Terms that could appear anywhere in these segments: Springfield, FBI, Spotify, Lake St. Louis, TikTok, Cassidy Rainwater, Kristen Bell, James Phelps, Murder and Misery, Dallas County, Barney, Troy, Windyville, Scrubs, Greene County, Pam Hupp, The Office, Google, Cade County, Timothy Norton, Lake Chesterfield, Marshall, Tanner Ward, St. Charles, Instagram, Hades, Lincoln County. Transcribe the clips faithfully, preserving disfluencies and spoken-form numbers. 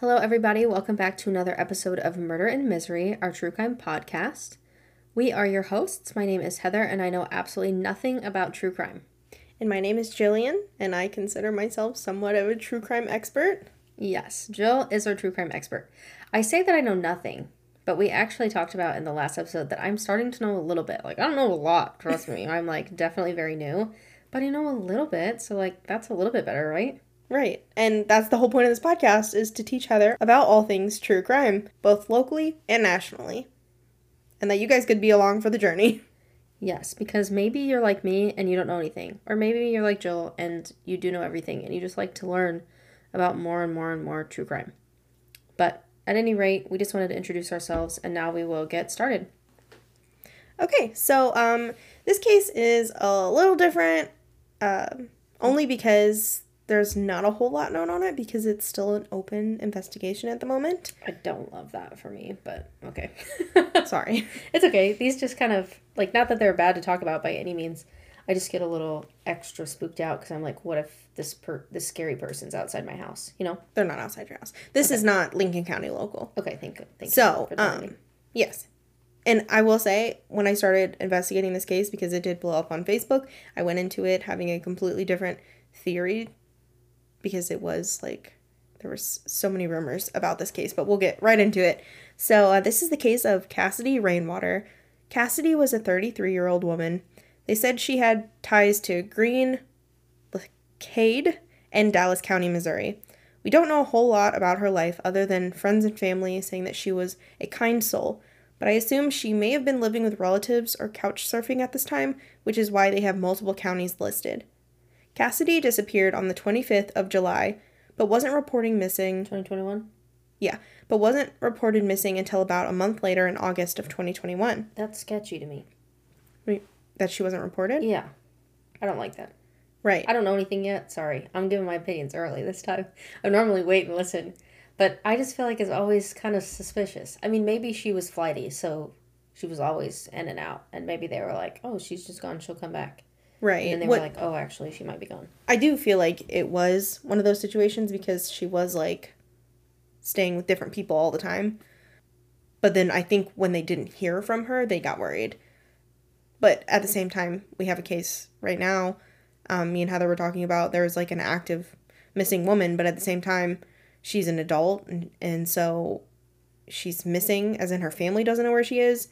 Hello everybody, welcome back to another episode of Murder and Misery, our true crime podcast. We are your hosts. My name is Heather and I know absolutely nothing about true crime. And my name is Jillian and I consider myself somewhat of a true crime expert. Yes, Jill is our true crime expert. I say that I know nothing, but we actually talked about in the last episode that I'm starting to know a little bit. Like, I don't know a lot, trust me. I'm like definitely very new, but I know a little bit, so like that's a little bit better, right? Right. And that's the whole point of this podcast, is to teach Heather about all things true crime, both locally and nationally. And that you guys could be along for the journey. Yes, because maybe you're like me and you don't know anything. Or maybe you're like Jill and you do know everything and you just like to learn about more and more and more true crime. But at any rate, we just wanted to introduce ourselves and now we will get started. Okay, so um, this case is a little different, uh, only because there's not a whole lot known on it because it's still an open investigation at the moment. I don't love that for me, but okay. Sorry. It's okay. These just kind of, like, not that they're bad to talk about by any means. I just get a little extra spooked out because I'm like, what if this per- this scary person's outside my house, you know? They're not outside your house. This okay. is not Lincoln County local. Okay, thank, thank so, you. So, um, yes. And I will say, when I started investigating this case, because it did blow up on Facebook, I went into it having a completely different theory because it was like, there were so many rumors about this case, but we'll get right into it. So uh, this is the case of Cassidy Rainwater. Cassidy was a thirty-three-year-old woman. They said she had ties to Greene, Cade, and Dallas County, Missouri. We don't know a whole lot about her life other than friends and family saying that she was a kind soul, but I assume she may have been living with relatives or couch surfing at this time, which is why they have multiple counties listed. Cassidy disappeared on the twenty-fifth of July, but wasn't reporting missing... twenty twenty-one? Yeah, but wasn't reported missing until about a month later in August of twenty twenty-one. That's sketchy to me. Wait, that she wasn't reported? Yeah. I don't like that. Right. I don't know anything yet. Sorry. I'm giving my opinions early this time. I normally wait and listen, but I just feel like it's always kind of suspicious. I mean, maybe she was flighty, so she was always in and out, and maybe they were like, oh, she's just gone, she'll come back. Right. And they what, were like, oh, actually, she might be gone. I do feel like it was one of those situations because she was, like, staying with different people all the time. But then I think when they didn't hear from her, they got worried. But at the same time, we have a case right now. Um, me and Heather were talking about there was, like, an active missing woman. But at the same time, she's an adult. And, and so she's missing, as in her family doesn't know where she is.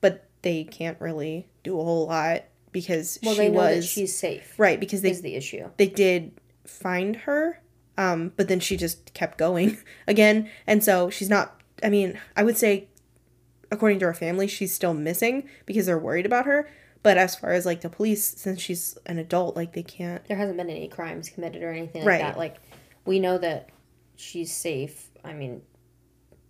But they can't really do a whole lot. Because well, she they know was that she's safe, right? Because they is the issue. They did find her, um, but then she just kept going again, and so she's not. I mean, I would say, according to her family, she's still missing because they're worried about her. But as far as like the police, since she's an adult, like they can't. There hasn't been any crimes committed or anything like right. that. Like we know that she's safe. I mean,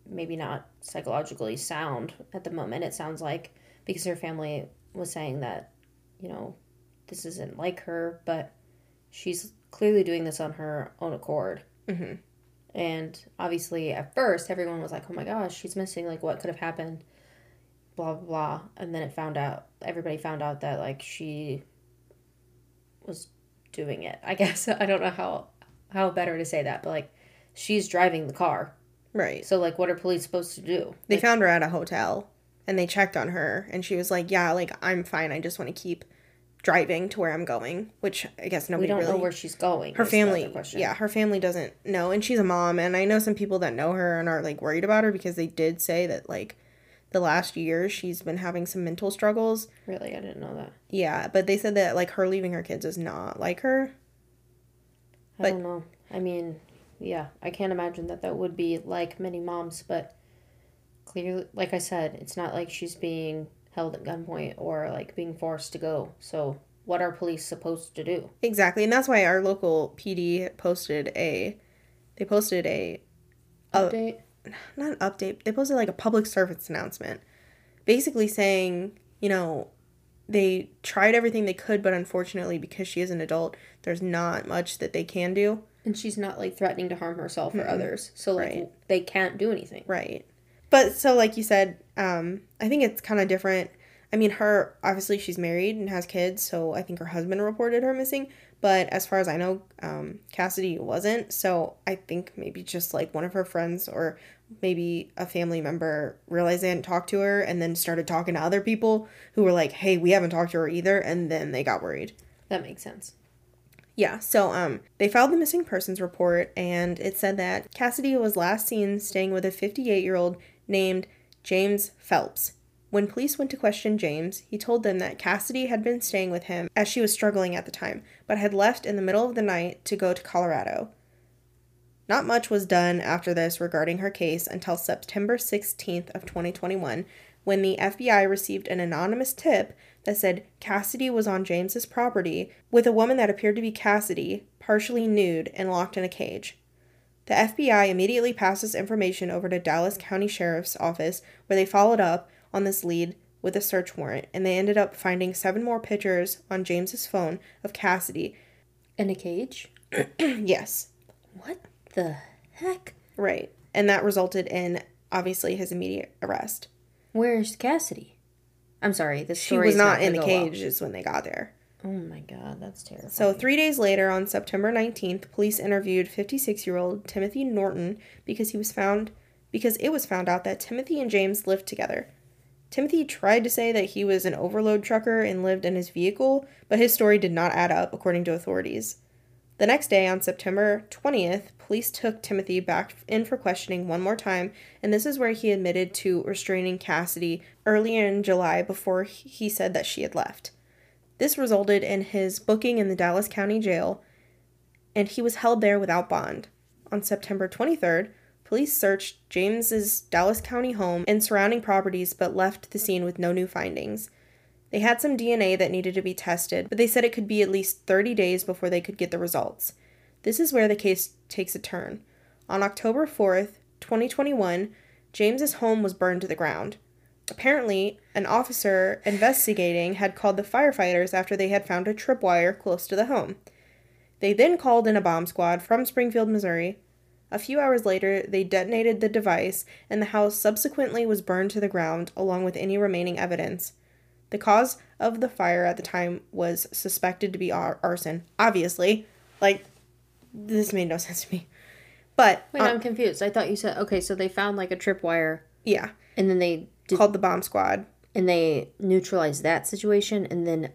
maybe not psychologically sound at the moment. It sounds like because her family was saying that, you know, this isn't like her, but she's clearly doing this on her own accord. Mm-hmm. And obviously at first everyone was like, oh my gosh, she's missing, like what could have happened, blah, blah, blah. And then it found out, everybody found out that like she was doing it, I guess. I don't know how, how better to say that, but like she's driving the car. Right. So like what are police supposed to do? They like, found her at a hotel. And they checked on her, and she was like, yeah, like, I'm fine. I just want to keep driving to where I'm going, which I guess nobody really... We don't really know where she's going. Her family, yeah, her family doesn't know, and she's a mom, and I know some people that know her and are, like, worried about her because they did say that, like, the last year she's been having some mental struggles. Really? I didn't know that. Yeah, but they said that, like, her leaving her kids is not like her. I but, don't know. I mean, yeah, I can't imagine that that would be like many moms, but... Clearly, like I said, it's not like she's being held at gunpoint or, like, being forced to go. So what are police supposed to do? Exactly. And that's why our local P D posted a, they posted a... Update? A, not an update. They posted, like, a public service announcement. Basically saying, you know, they tried everything they could, but unfortunately, because she is an adult, there's not much that they can do. And she's not, like, threatening to harm herself or mm-hmm. others. So, like, right. they can't do anything. Right. But so, like you said, um, I think it's kind of different. I mean, her, obviously she's married and has kids, so I think her husband reported her missing, but as far as I know, um, Cassidy wasn't, so I think maybe just, like, one of her friends or maybe a family member realized they hadn't talked to her and then started talking to other people who were like, hey, we haven't talked to her either, and then they got worried. That makes sense. Yeah, so um, they filed the missing persons report, and it said that Cassidy was last seen staying with a fifty-eight-year-old named James Phelps. When police went to question James, he told them that Cassidy had been staying with him as she was struggling at the time, but had left in the middle of the night to go to Colorado. Not much was done after this regarding her case until September sixteenth of twenty twenty-one, when the F B I received an anonymous tip that said Cassidy was on James's property with a woman that appeared to be Cassidy, partially nude and locked in a cage. The F B I immediately passed this information over to Dallas County Sheriff's Office, where they followed up on this lead with a search warrant, and they ended up finding seven more pictures on James's phone of Cassidy. In a cage? Yes. What the heck? Right. And that resulted in, obviously, his immediate arrest. Where's Cassidy? I'm sorry, the story's not in the cage is when they got there. Oh my god, that's terrible. So three days later, on September nineteenth, police interviewed fifty-six-year-old Timothy Norton because he was found because it was found out that Timothy and James lived together. Timothy tried to say that he was an overload trucker and lived in his vehicle, but his story did not add up, according to authorities. The next day, on September twentieth, police took Timothy back in for questioning one more time, and this is where he admitted to restraining Cassidy earlier in July before he said that she had left. This resulted in his booking in the Dallas County Jail, and he was held there without bond. On September twenty-third, police searched James's Dallas County home and surrounding properties, but left the scene with no new findings. They had some D N A that needed to be tested, but they said it could be at least thirty days before they could get the results. This is where the case takes a turn. On October fourth, twenty twenty-one, James's home was burned to the ground. Apparently, an officer investigating had called the firefighters after they had found a tripwire close to the home. They then called in a bomb squad from Springfield, Missouri. A few hours later, they detonated the device, and the house subsequently was burned to the ground along with any remaining evidence. The cause of the fire at the time was suspected to be ar- arson. Obviously. Like, this made no sense to me. But... Wait, um, I'm confused. I thought you said... Okay, so they found, like, a tripwire. Yeah. And then they... Did, called the bomb squad. And they neutralized that situation, and then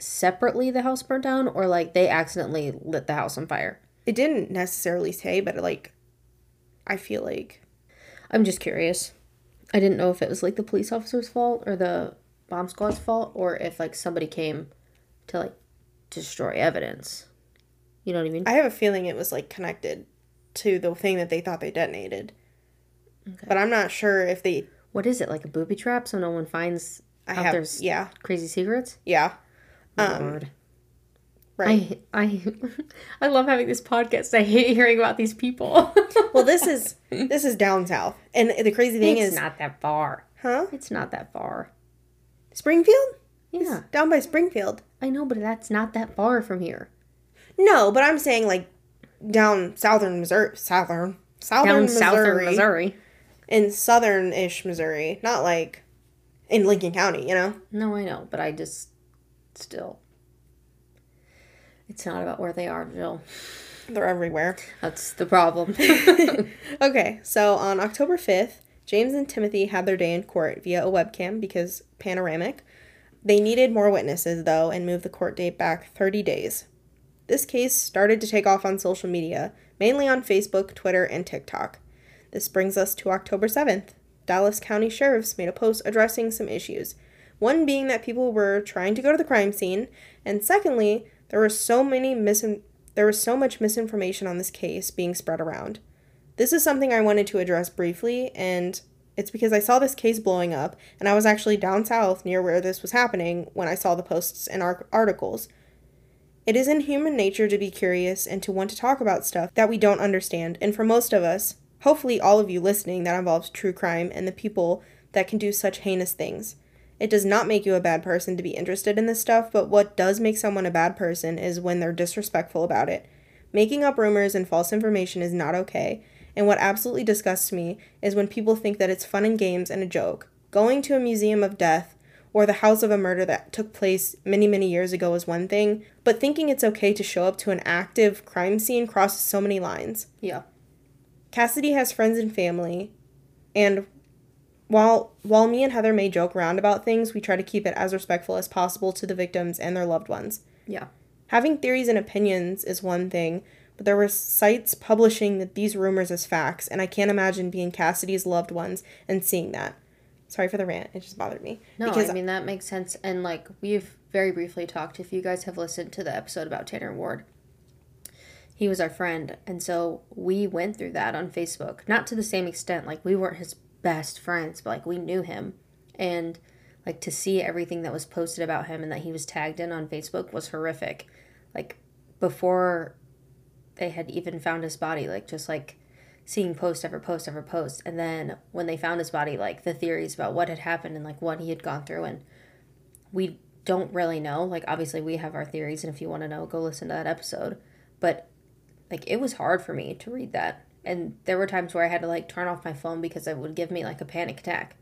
separately the house burnt down? Or, like, they accidentally lit the house on fire? It didn't necessarily say, but, like, I feel like... I'm just curious. I didn't know if it was, like, the police officer's fault or the... bomb squad's fault, or if, like, somebody came to, like, destroy evidence. You know what I mean? I have a feeling it was, like, connected to the thing that they thought they detonated. Okay. But I'm not sure if they... What is it, like a booby trap so no one finds I out have, there's yeah. crazy secrets? Yeah. Um, Lord. Right. I I, I love having this podcast. I hate hearing about these people. Well, this is this is down south. And the crazy thing it's is... It's not that far. Huh? It's not that far. Springfield? Yeah. It's down by Springfield. I know, but that's not that far from here. No, but I'm saying, like, down southern Missouri. Southern. Southern down Missouri. Southern Missouri. In southern-ish Missouri. Not, like, in Lincoln County, you know? No, I know, but I just still. It's not about where they are, Jill. They're everywhere. That's the problem. Okay, so on October fifth, James and Timothy had their day in court via a webcam because panoramic. They needed more witnesses, though, and moved the court date back thirty days. This case started to take off on social media, mainly on Facebook, Twitter, and TikTok. This brings us to October seventh. Dallas County sheriffs made a post addressing some issues. One being that people were trying to go to the crime scene, and secondly, there were so many mis- there was so much misinformation on this case being spread around. This is something I wanted to address briefly, and it's because I saw this case blowing up, and I was actually down south near where this was happening when I saw the posts and articles. It is in human nature to be curious and to want to talk about stuff that we don't understand, and for most of us, hopefully all of you listening, that involves true crime and the people that can do such heinous things. It does not make you a bad person to be interested in this stuff, but what does make someone a bad person is when they're disrespectful about it. Making up rumors and false information is not okay. And what absolutely disgusts me is when people think that it's fun and games and a joke. Going to a museum of death or the house of a murder that took place many, many years ago is one thing, but thinking it's okay to show up to an active crime scene crosses so many lines. Yeah. Cassidy has friends and family, and while while me and Heather may joke around about things, we try to keep it as respectful as possible to the victims and their loved ones. Yeah. Having theories and opinions is one thing, but there were sites publishing that these rumors as facts, and I can't imagine being Cassidy's loved ones and seeing that. Sorry for the rant. It just bothered me. No, because I mean, that makes sense. And, like, we've very briefly talked, if you guys have listened to the episode about Tanner Ward, he was our friend. And so we went through that on Facebook. Not to the same extent. Like, we weren't his best friends, but, like, we knew him. And, like, to see everything that was posted about him and that he was tagged in on Facebook was horrific. Like, before they had even found his body, like, just, like, seeing post after post after post. And then when they found his body, like, the theories about what had happened and, like, what he had gone through. And we don't really know. Like, obviously we have our theories, and if you want to know, go listen to that episode. But, like, it was hard for me to read that. And there were times where I had to, like, turn off my phone because it would give me, like, a panic attack.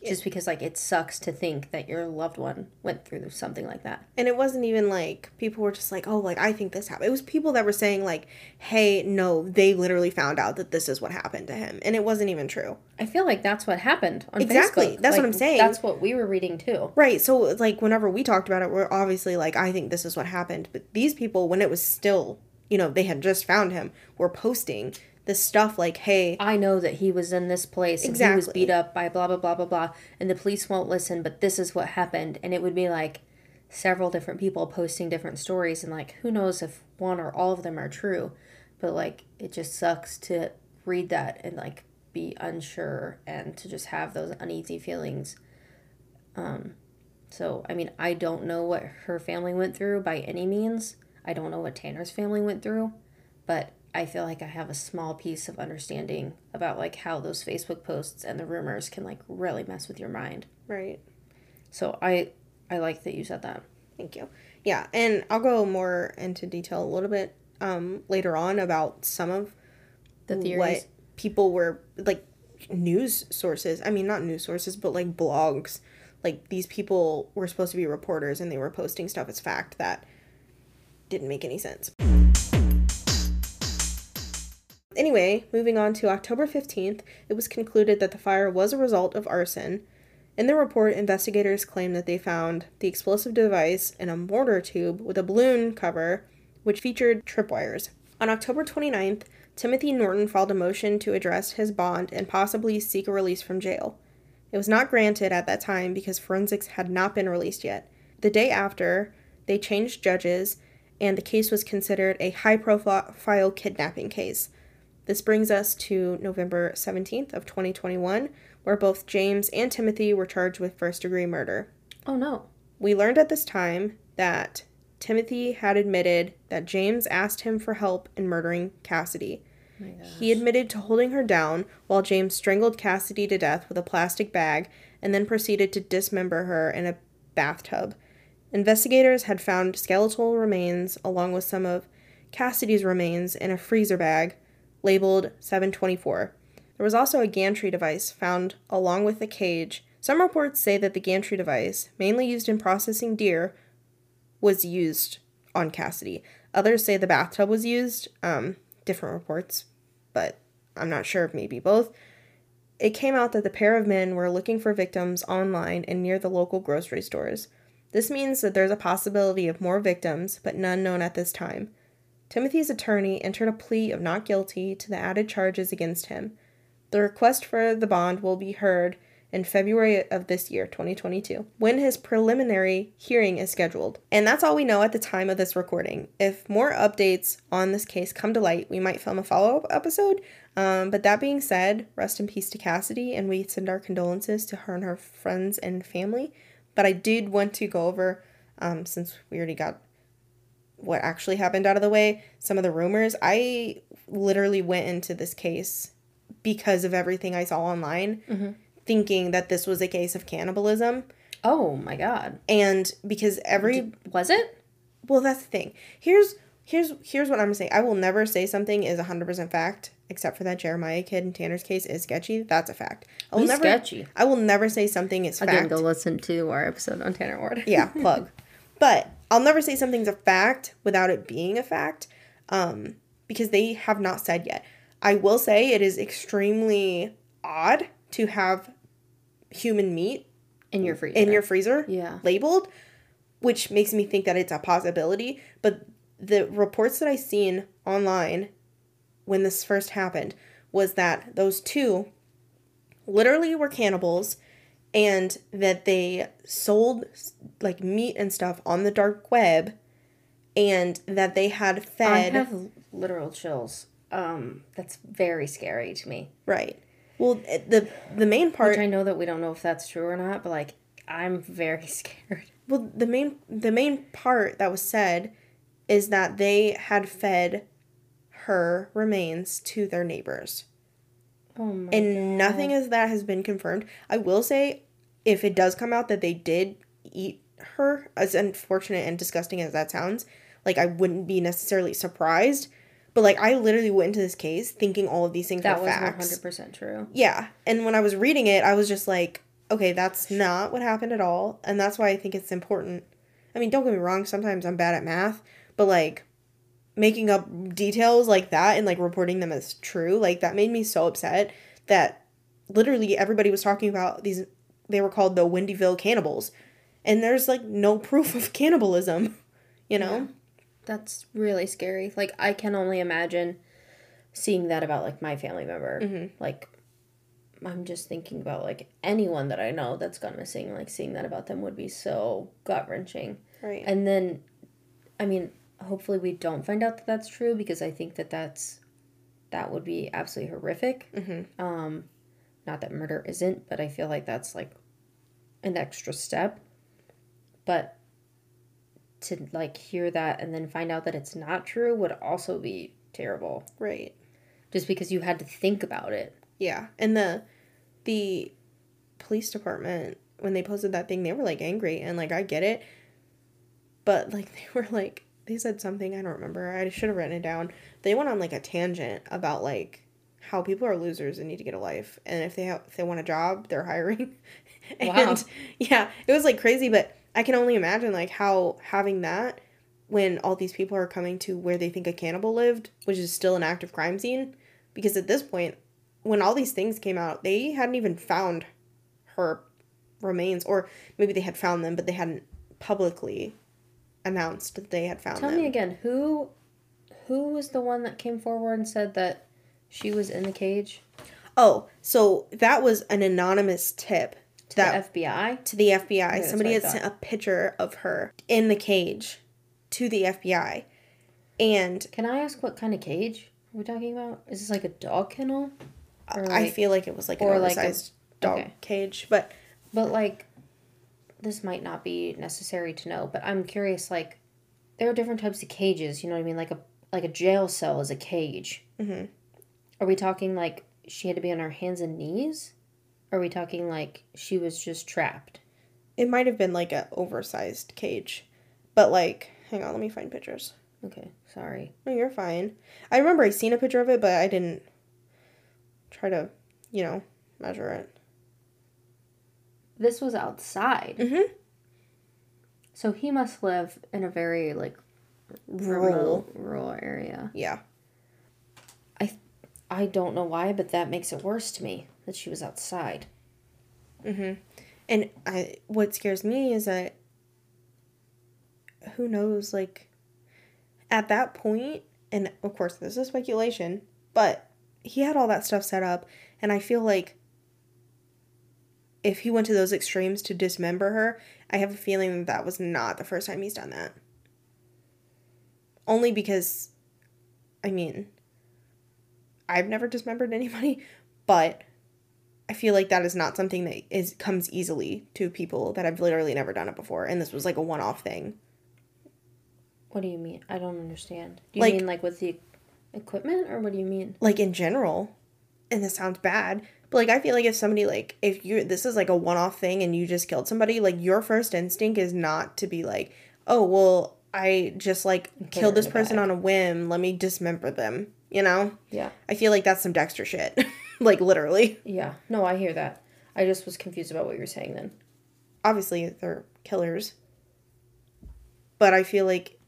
It, just because, like, it sucks to think that your loved one went through something like that. And it wasn't even, like, people were just like, oh, like, I think this happened. It was people that were saying, like, hey, no, they literally found out that this is what happened to him. And it wasn't even true. I feel like that's what happened on exactly. Facebook. Exactly. That's, like, what I'm saying. That's what we were reading, too. Right. So, like, whenever we talked about it, we're obviously like, I think this is what happened. But these people, when it was still, you know, they had just found him, were posting the stuff like, hey, I know that he was in this place. Exactly. And he was beat up by blah, blah, blah, blah, blah. And the police won't listen, but this is what happened. And it would be, like, several different people posting different stories. And, like, who knows if one or all of them are true. But, like, it just sucks to read that and, like, be unsure and to just have those uneasy feelings. Um, so, I mean, I don't know what her family went through by any means. I don't know what Tanner's family went through. But I feel like I have a small piece of understanding about, like, how those Facebook posts and the rumors can, like, really mess with your mind. Right. So I I like that you said that. Thank you. Yeah, and I'll go more into detail a little bit um, later on about some of the theories. What people were, like, news sources. I mean, not news sources, but, like, blogs. Like, these people were supposed to be reporters, and they were posting stuff as fact that didn't make any sense. Anyway, moving on to October fifteenth, it was concluded that the fire was a result of arson. In the report, investigators claimed that they found the explosive device in a mortar tube with a balloon cover, which featured tripwires. On October twenty-ninth, Timothy Norton filed a motion to address his bond and possibly seek a release from jail. It was not granted at that time because forensics had not been released yet. The day after, they changed judges, and the case was considered a high-profile kidnapping case. This brings us to November seventeenth of twenty twenty-one, where both James and Timothy were charged with first-degree murder. Oh, no. We learned at this time that Timothy had admitted that James asked him for help in murdering Cassidy. Oh my gosh. He admitted to holding her down while James strangled Cassidy to death with a plastic bag and then proceeded to dismember her in a bathtub. Investigators had found skeletal remains along with some of Cassidy's remains in a freezer bag, labeled seven twenty-four. There was also a gantry device found along with the cage. Some reports say that the gantry device, mainly used in processing deer, was used on Cassidy. Others say the bathtub was used. Um, different reports, but I'm not sure if maybe both. It came out that the pair of men were looking for victims online and near the local grocery stores. This means that there's a possibility of more victims, but none known at this time. Timothy's attorney entered a plea of not guilty to the added charges against him. The request for the bond will be heard in February of this year, twenty twenty-two, when his preliminary hearing is scheduled. And that's all we know at the time of this recording. If more updates on this case come to light, we might film a follow-up episode. Um, but that being said, rest in peace to Cassidy, and we send our condolences to her and her friends and family. But I did want to go over, um, since we already got what actually happened out of the way, some of the rumors. I literally went into this case because of everything I saw online, mm-hmm. thinking that this was a case of cannibalism. Oh my God. And because every... Did, was it? Well, that's the thing. Here's here's here's what I'm saying. I will never say something is one hundred percent fact, except for that Jeremiah kid in Tanner's case is sketchy. That's a fact. I will He's never, sketchy. I will never say something is fact. Again, go listen to our episode on Tanner Ward. Yeah, plug. But I'll never say something's a fact without it being a fact, um, because they have not said yet. I will say it is extremely odd to have human meat in your freezer. In your freezer, yeah, labeled, which makes me think that it's a possibility. But the reports that I seen online when this first happened was that those two literally were cannibals, and that they sold like meat and stuff on the dark web, and that they had fed. I have literal chills. Um, that's very scary to me. Right. Well, the the main part... Which I know that we don't know if that's true or not, but, like, I'm very scared. Well, the main the main part that was said is that they had fed her remains to their neighbors. Oh, my and God. And nothing of that has been confirmed. I will say, if it does come out that they did eat her, as unfortunate and disgusting as that sounds, like, I wouldn't be necessarily surprised. But, like, I literally went into this case thinking all of these things that were facts. That was one hundred percent true. Yeah. And when I was reading it, I was just like, okay, that's not what happened at all. And that's why I think it's important. I mean, don't get me wrong. Sometimes I'm bad at math. But, like, making up details like that and, like, reporting them as true, like, that made me so upset that literally everybody was talking about these. They were called the Windyville cannibals. And there's, like, no proof of cannibalism, you know? Yeah. That's really scary. Like, I can only imagine seeing that about, like, my family member. Mm-hmm. Like, I'm just thinking about, like, anyone that I know that's gone missing. Like, seeing that about them would be so gut-wrenching. Right. And then, I mean, hopefully we don't find out that that's true, because I think that that's, that would be absolutely horrific. Mm-hmm. Um, not that murder isn't, but I feel like that's, like, an extra step. But to, like, hear that and then find out that it's not true would also be terrible. Right. Just because you had to think about it. Yeah. And the the police department, when they posted that thing, they were, like, angry. And, like, I get it. But, like, they were, like, they said something. I don't remember. I should have written it down. They went on, like, a tangent about, like, how people are losers and need to get a life. And if they have, if they want a job, they're hiring. And, wow. Yeah. It was, like, crazy, but I can only imagine, like, how having that when all these people are coming to where they think a cannibal lived, which is still an active crime scene. Because at this point, when all these things came out, they hadn't even found her remains. Or maybe they had found them, but they hadn't publicly announced that they had found them. Tell me again, who who was the one that came forward and said that she was in the cage? Oh, so that was an anonymous tip. To that, the F B I? To the F B I. Okay, somebody had sent a picture of her in the cage to the F B I. And... Can I ask what kind of cage are we talking about? Is this like a dog kennel? Or like, I feel like it was like an oversized like dog okay. cage. But, but like, this might not be necessary to know, but I'm curious, like, there are different types of cages, you know what I mean? Like a, like a jail cell is a cage. Mm-hmm. Are we talking like she had to be on her hands and knees? Are we talking, like, she was just trapped? It might have been, like, an oversized cage. But, like, hang on, let me find pictures. Okay, sorry. No, you're fine. I remember I seen a picture of it, but I didn't try to, you know, measure it. This was outside. Mm-hmm. So he must live in a very, like, rural, rural area. Yeah. I, I don't know why, but that makes it worse to me. That she was outside. Mm-hmm. And I, what scares me is that, who knows, like, at that point, and of course this is speculation, but he had all that stuff set up, and I feel like if he went to those extremes to dismember her, I have a feeling that that was not the first time he's done that. Only because, I mean, I've never dismembered anybody, but I feel like that is not something that is comes easily to people that have literally never done it before. And this was like a one-off thing. What do you mean? I don't understand. Do you like, mean like with the equipment, or what do you mean? Like in general, and this sounds bad, but like I feel like if somebody like, if you this is like a one-off thing and you just killed somebody, like your first instinct is not to be like, oh, well, I just, like, killed this person on a whim. Let me dismember them, you know? Yeah. I feel like that's some Dexter shit. Like, literally. Yeah. No, I hear that. I just was confused about what you were saying then. Obviously, they're killers. But I feel like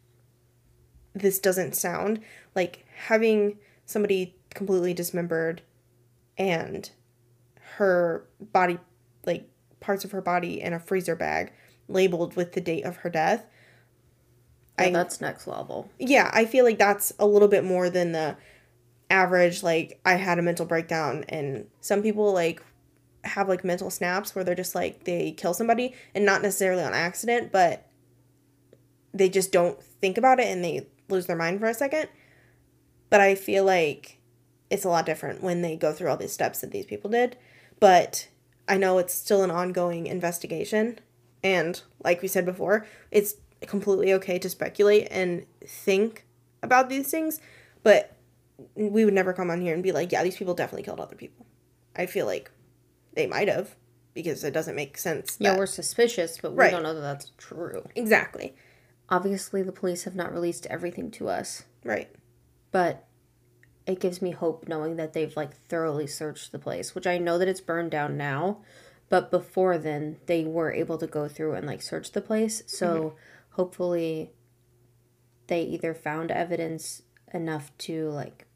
this doesn't sound like having somebody completely dismembered and her body, like, parts of her body in a freezer bag labeled with the date of her death. Oh, I, that's next level. Yeah, I feel like that's a little bit more than the average, like, I had a mental breakdown. And some people, like, have, like, mental snaps where they're just, like, they kill somebody. And not necessarily on accident, but they just don't think about it and they lose their mind for a second. But I feel like it's a lot different when they go through all these steps that these people did. But I know it's still an ongoing investigation. And, like we said before, it's completely okay to speculate and think about these things, but we would never come on here and be like, yeah, these people definitely killed other people. I feel like they might have, because it doesn't make sense. That... Yeah, we're suspicious, but we right. don't know that that's true. Exactly. Obviously, the police have not released everything to us. Right. But it gives me hope knowing that they've, like, thoroughly searched the place, which I know that it's burned down now, but before then, they were able to go through and, like, search the place, so... Mm-hmm. Hopefully, they either found evidence enough to, like,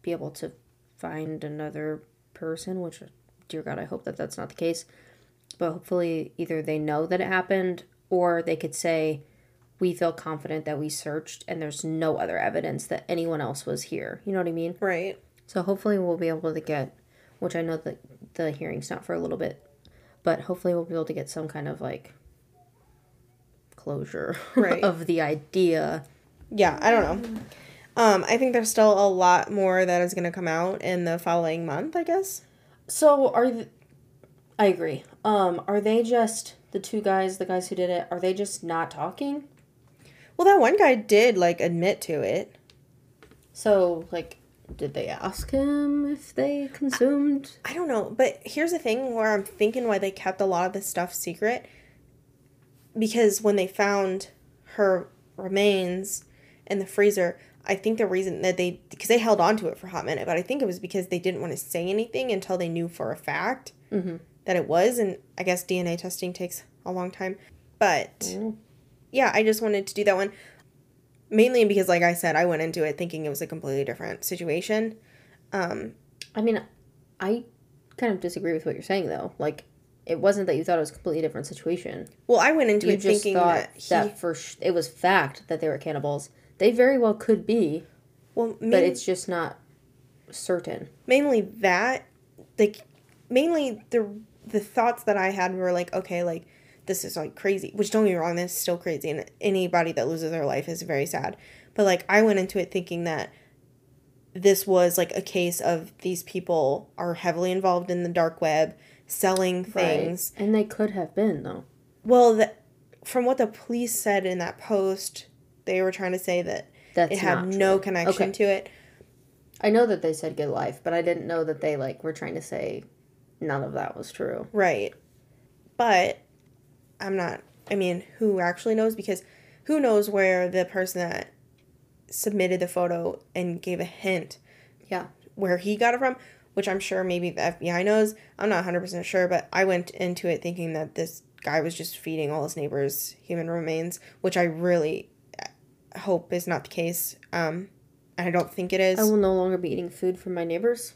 be able to find another person, which, dear God, I hope that that's not the case. But hopefully, either they know that it happened, or they could say, we feel confident that we searched and there's no other evidence that anyone else was here. You know what I mean? Right. So hopefully we'll be able to get, which I know that the hearing's not for a little bit, but hopefully we'll be able to get some kind of, like... closure right. of the idea. Yeah, I don't know. Um, I think there's still a lot more that is going to come out in the following month, I guess. So, are... Th- I agree. Um, are they just... The two guys, the guys who did it, are they just not talking? Well, that one guy did, like, admit to it. So, like, did they ask him if they consumed... I, I don't know, but here's the thing where I'm thinking why they kept a lot of this stuff secret... Because when they found her remains in the freezer, I think the reason that they... Because they held on to it for a hot minute, but I think it was because they didn't want to say anything until they knew for a fact mm-hmm. that it was. And I guess D N A testing takes a long time. But, mm. yeah, I just wanted to do that one. Mainly because, like I said, I went into it thinking it was a completely different situation. Um, I mean, I kind of disagree with what you're saying, though. Like... It wasn't that you thought it was a completely different situation. Well, I went into you it just thinking that, he... that for sh- it was fact that they were cannibals. They very well could be, well, main... but it's just not certain. Mainly that, like, mainly the the thoughts that I had were like, okay, like this is like crazy. Which don't get me wrong, this is still crazy, and anybody that loses their life is very sad. But like, I went into it thinking that this was like a case of these people are heavily involved in the dark web. Selling things. Right. And they could have been, though. Well, the, from what the police said in that post, they were trying to say that That's it had no true. connection okay. to it. I know that they said good life, but I didn't know that they, like, were trying to say none of that was true. Right. But I'm not, I mean, who actually knows? Because who knows where the person that submitted the photo and gave a hint yeah, where he got it from? Which I'm sure maybe the F B I knows. I'm not one hundred percent sure, but I went into it thinking that this guy was just feeding all his neighbors human remains, which I really hope is not the case. Um, and I don't think it is. I will no longer be eating food from my neighbors.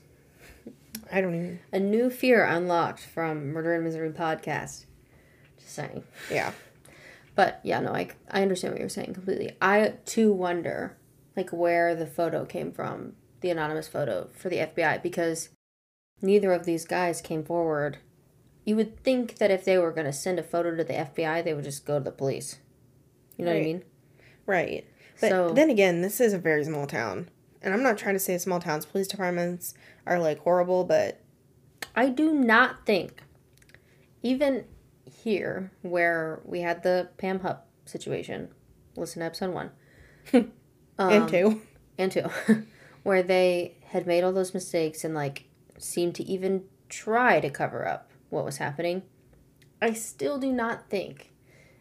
I don't even... A new fear unlocked from Murder and Misery podcast. Just saying. Yeah. But, yeah, no, I, I understand what you're saying completely. I, too, wonder, like, where the photo came from. The anonymous photo for the F B I, because neither of these guys came forward. You would think that if they were going to send a photo to the F B I, they would just go to the police. You know right. what I mean? Right. But so, then again, this is a very small town. And I'm not trying to say small towns' police departments are, like, horrible, but... I do not think, even here, where we had the Pam Hupp situation, listen to episode one. um, and two. And two. Where they had made all those mistakes and, like, seemed to even try to cover up what was happening. I still do not think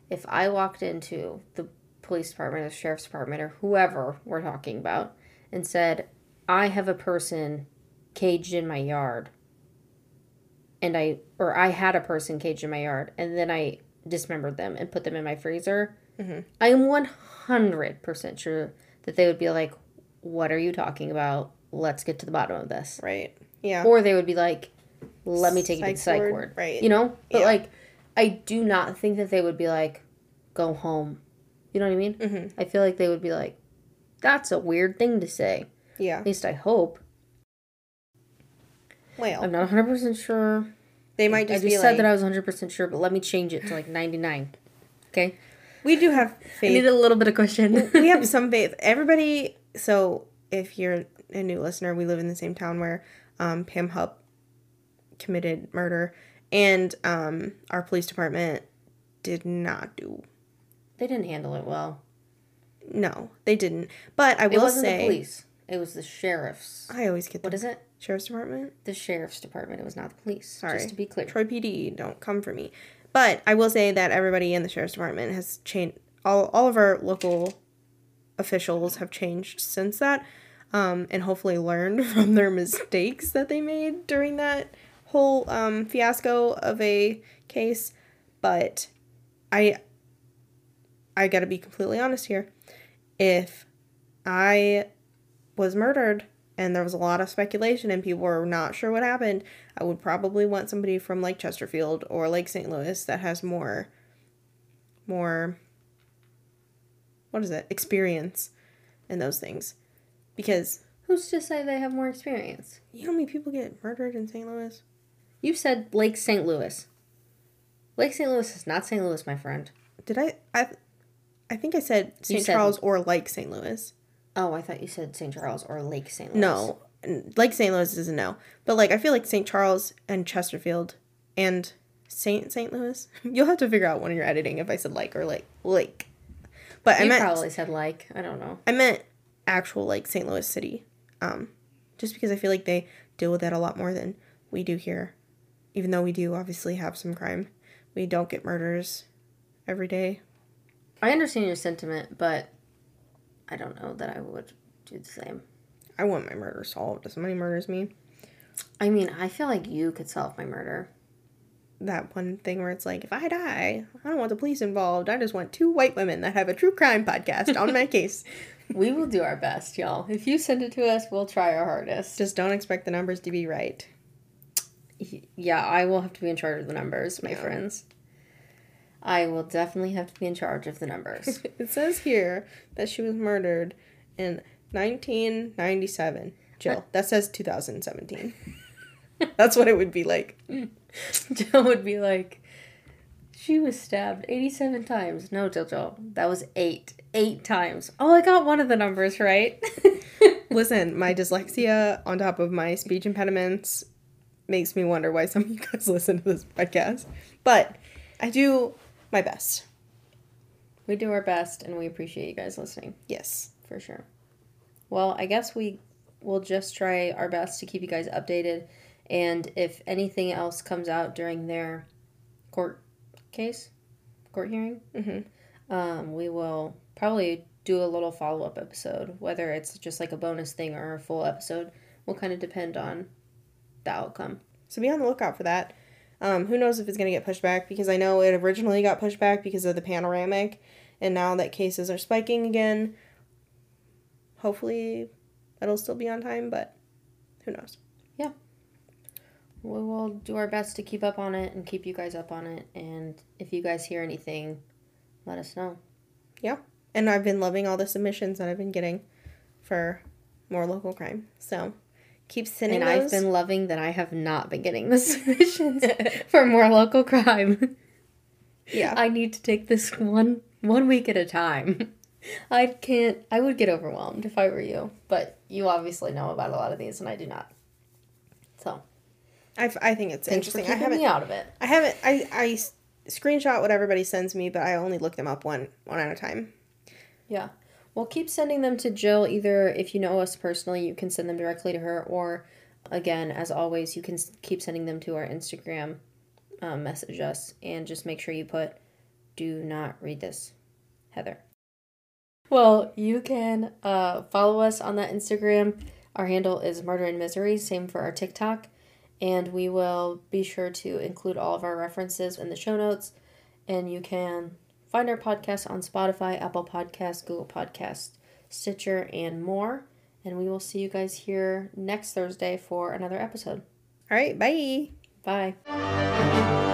if I walked into the police department or the sheriff's department or whoever we're talking about and said, I have a person caged in my yard, and I, or I had a person caged in my yard, and then I dismembered them and put them in my freezer, mm-hmm. I am one hundred percent sure that they would be like, what are you talking about? Let's get to the bottom of this. Right. Yeah. Or they would be like, let me take you to the psych ward. Right. You know? But, yeah. like, I do not think that they would be like, go home. You know what I mean? Mm-hmm. I feel like they would be like, that's a weird thing to say. Yeah. At least I hope. Well. I'm not one hundred percent sure. They might just, I just be said like, that I was one hundred percent sure, but let me change it to, like, ninety-nine. Okay? We do have faith. I need a little bit of cushion. We have some faith. Everybody, so if you're a new listener, we live in the same town where um, Pam Hupp committed murder, and um, our police department did not do. They didn't handle it well. No, they didn't. But I will say. It wasn't the police. It was the sheriff's. I always get that. What is it? Sheriff's department? The sheriff's department. It was not the police. Sorry. Just to be clear. Troy P D, don't come for me. But I will say that everybody in the sheriff's department has changed. All all of our local officials have changed since that, um, and hopefully learned from their mistakes that they made during that whole um, fiasco of a case. But I I gotta be completely honest here. If I was murdered and there was a lot of speculation and people were not sure what happened, I would probably want somebody from Lake Chesterfield or Lake Saint Louis that has more, more, what is it, experience in those things. Because... Who's to say they have more experience? You know how many people get murdered in Saint Louis? You said Lake Saint Louis. Lake Saint Louis is not Saint Louis, my friend. Did I... I, I think I said Saint Charles or Lake Saint Louis. Oh, I thought you said Saint Charles or Lake Saint Louis. No. Lake Saint Louis is a no. But, like, I feel like Saint Charles and Chesterfield and Saint Saint Louis. You'll have to figure out when you're editing if I said like or like. Lake. But you I meant... You probably said like. I don't know. I meant actual, like, Saint Louis City. Um, just because I feel like they deal with that a lot more than we do here. Even though we do obviously have some crime. We don't get murders every day. I understand your sentiment, but... I don't know that I would do the same. I want my murder solved. If somebody murders me. I mean, I feel like you could solve my murder. That one thing where it's like, if I die, I don't want the police involved. I just want two white women that have a true crime podcast on my case. We will do our best, y'all. If you send it to us, we'll try our hardest. Just don't expect the numbers to be right. Yeah, I will have to be in charge of the numbers, my yeah. friends. I will definitely have to be in charge of the numbers. It says here that she was murdered in nineteen ninety-seven. Jill, that says two thousand seventeen. That's what it would be like. Jill would be like, she was stabbed eighty-seven times. No, Jill, Jill, that was eight. Eight times. Oh, I got one of the numbers right. Listen, my dyslexia on top of my speech impediments makes me wonder why some of you guys listen to this podcast. But I do... my best. We do our best, and we appreciate you guys listening. Yes. For sure. Well, I guess we will just try our best to keep you guys updated, and if anything else comes out during their court case, court hearing, mm-hmm. um, we will probably do a little follow-up episode, whether it's just like a bonus thing or a full episode. Will kind of depend on the outcome. So be on the lookout for that. Um, who knows if it's going to get pushed back, because I know it originally got pushed back because of the panoramic, and now that cases are spiking again, hopefully it'll still be on time, but who knows. Yeah. We will do our best to keep up on it and keep you guys up on it, and if you guys hear anything, let us know. Yeah. And I've been loving all the submissions that I've been getting for more local crime, so... keep sending and those. I've been loving that I have not been getting the submissions for more local crime. Yeah. I need to take this one one week at a time. I can't... I would get overwhelmed if I were you. But you obviously know about a lot of these, and I do not. So. I've, I think it's interesting. I haven't... me out of it. I haven't... I, I screenshot what everybody sends me, but I only look them up one, one at a time. Yeah. Well, keep sending them to Jill. Either if you know us personally, you can send them directly to her, or, again, as always, you can keep sending them to our Instagram, um, message us, and just make sure you put, do not read this, Heather. Well, you can uh, follow us on that Instagram. Our handle is Murder and Misery, same for our TikTok. And we will be sure to include all of our references in the show notes. And you can find our podcast on Spotify, Apple Podcasts, Google Podcasts, Stitcher, and more. And we will see you guys here next Thursday for another episode. All right, bye. Bye.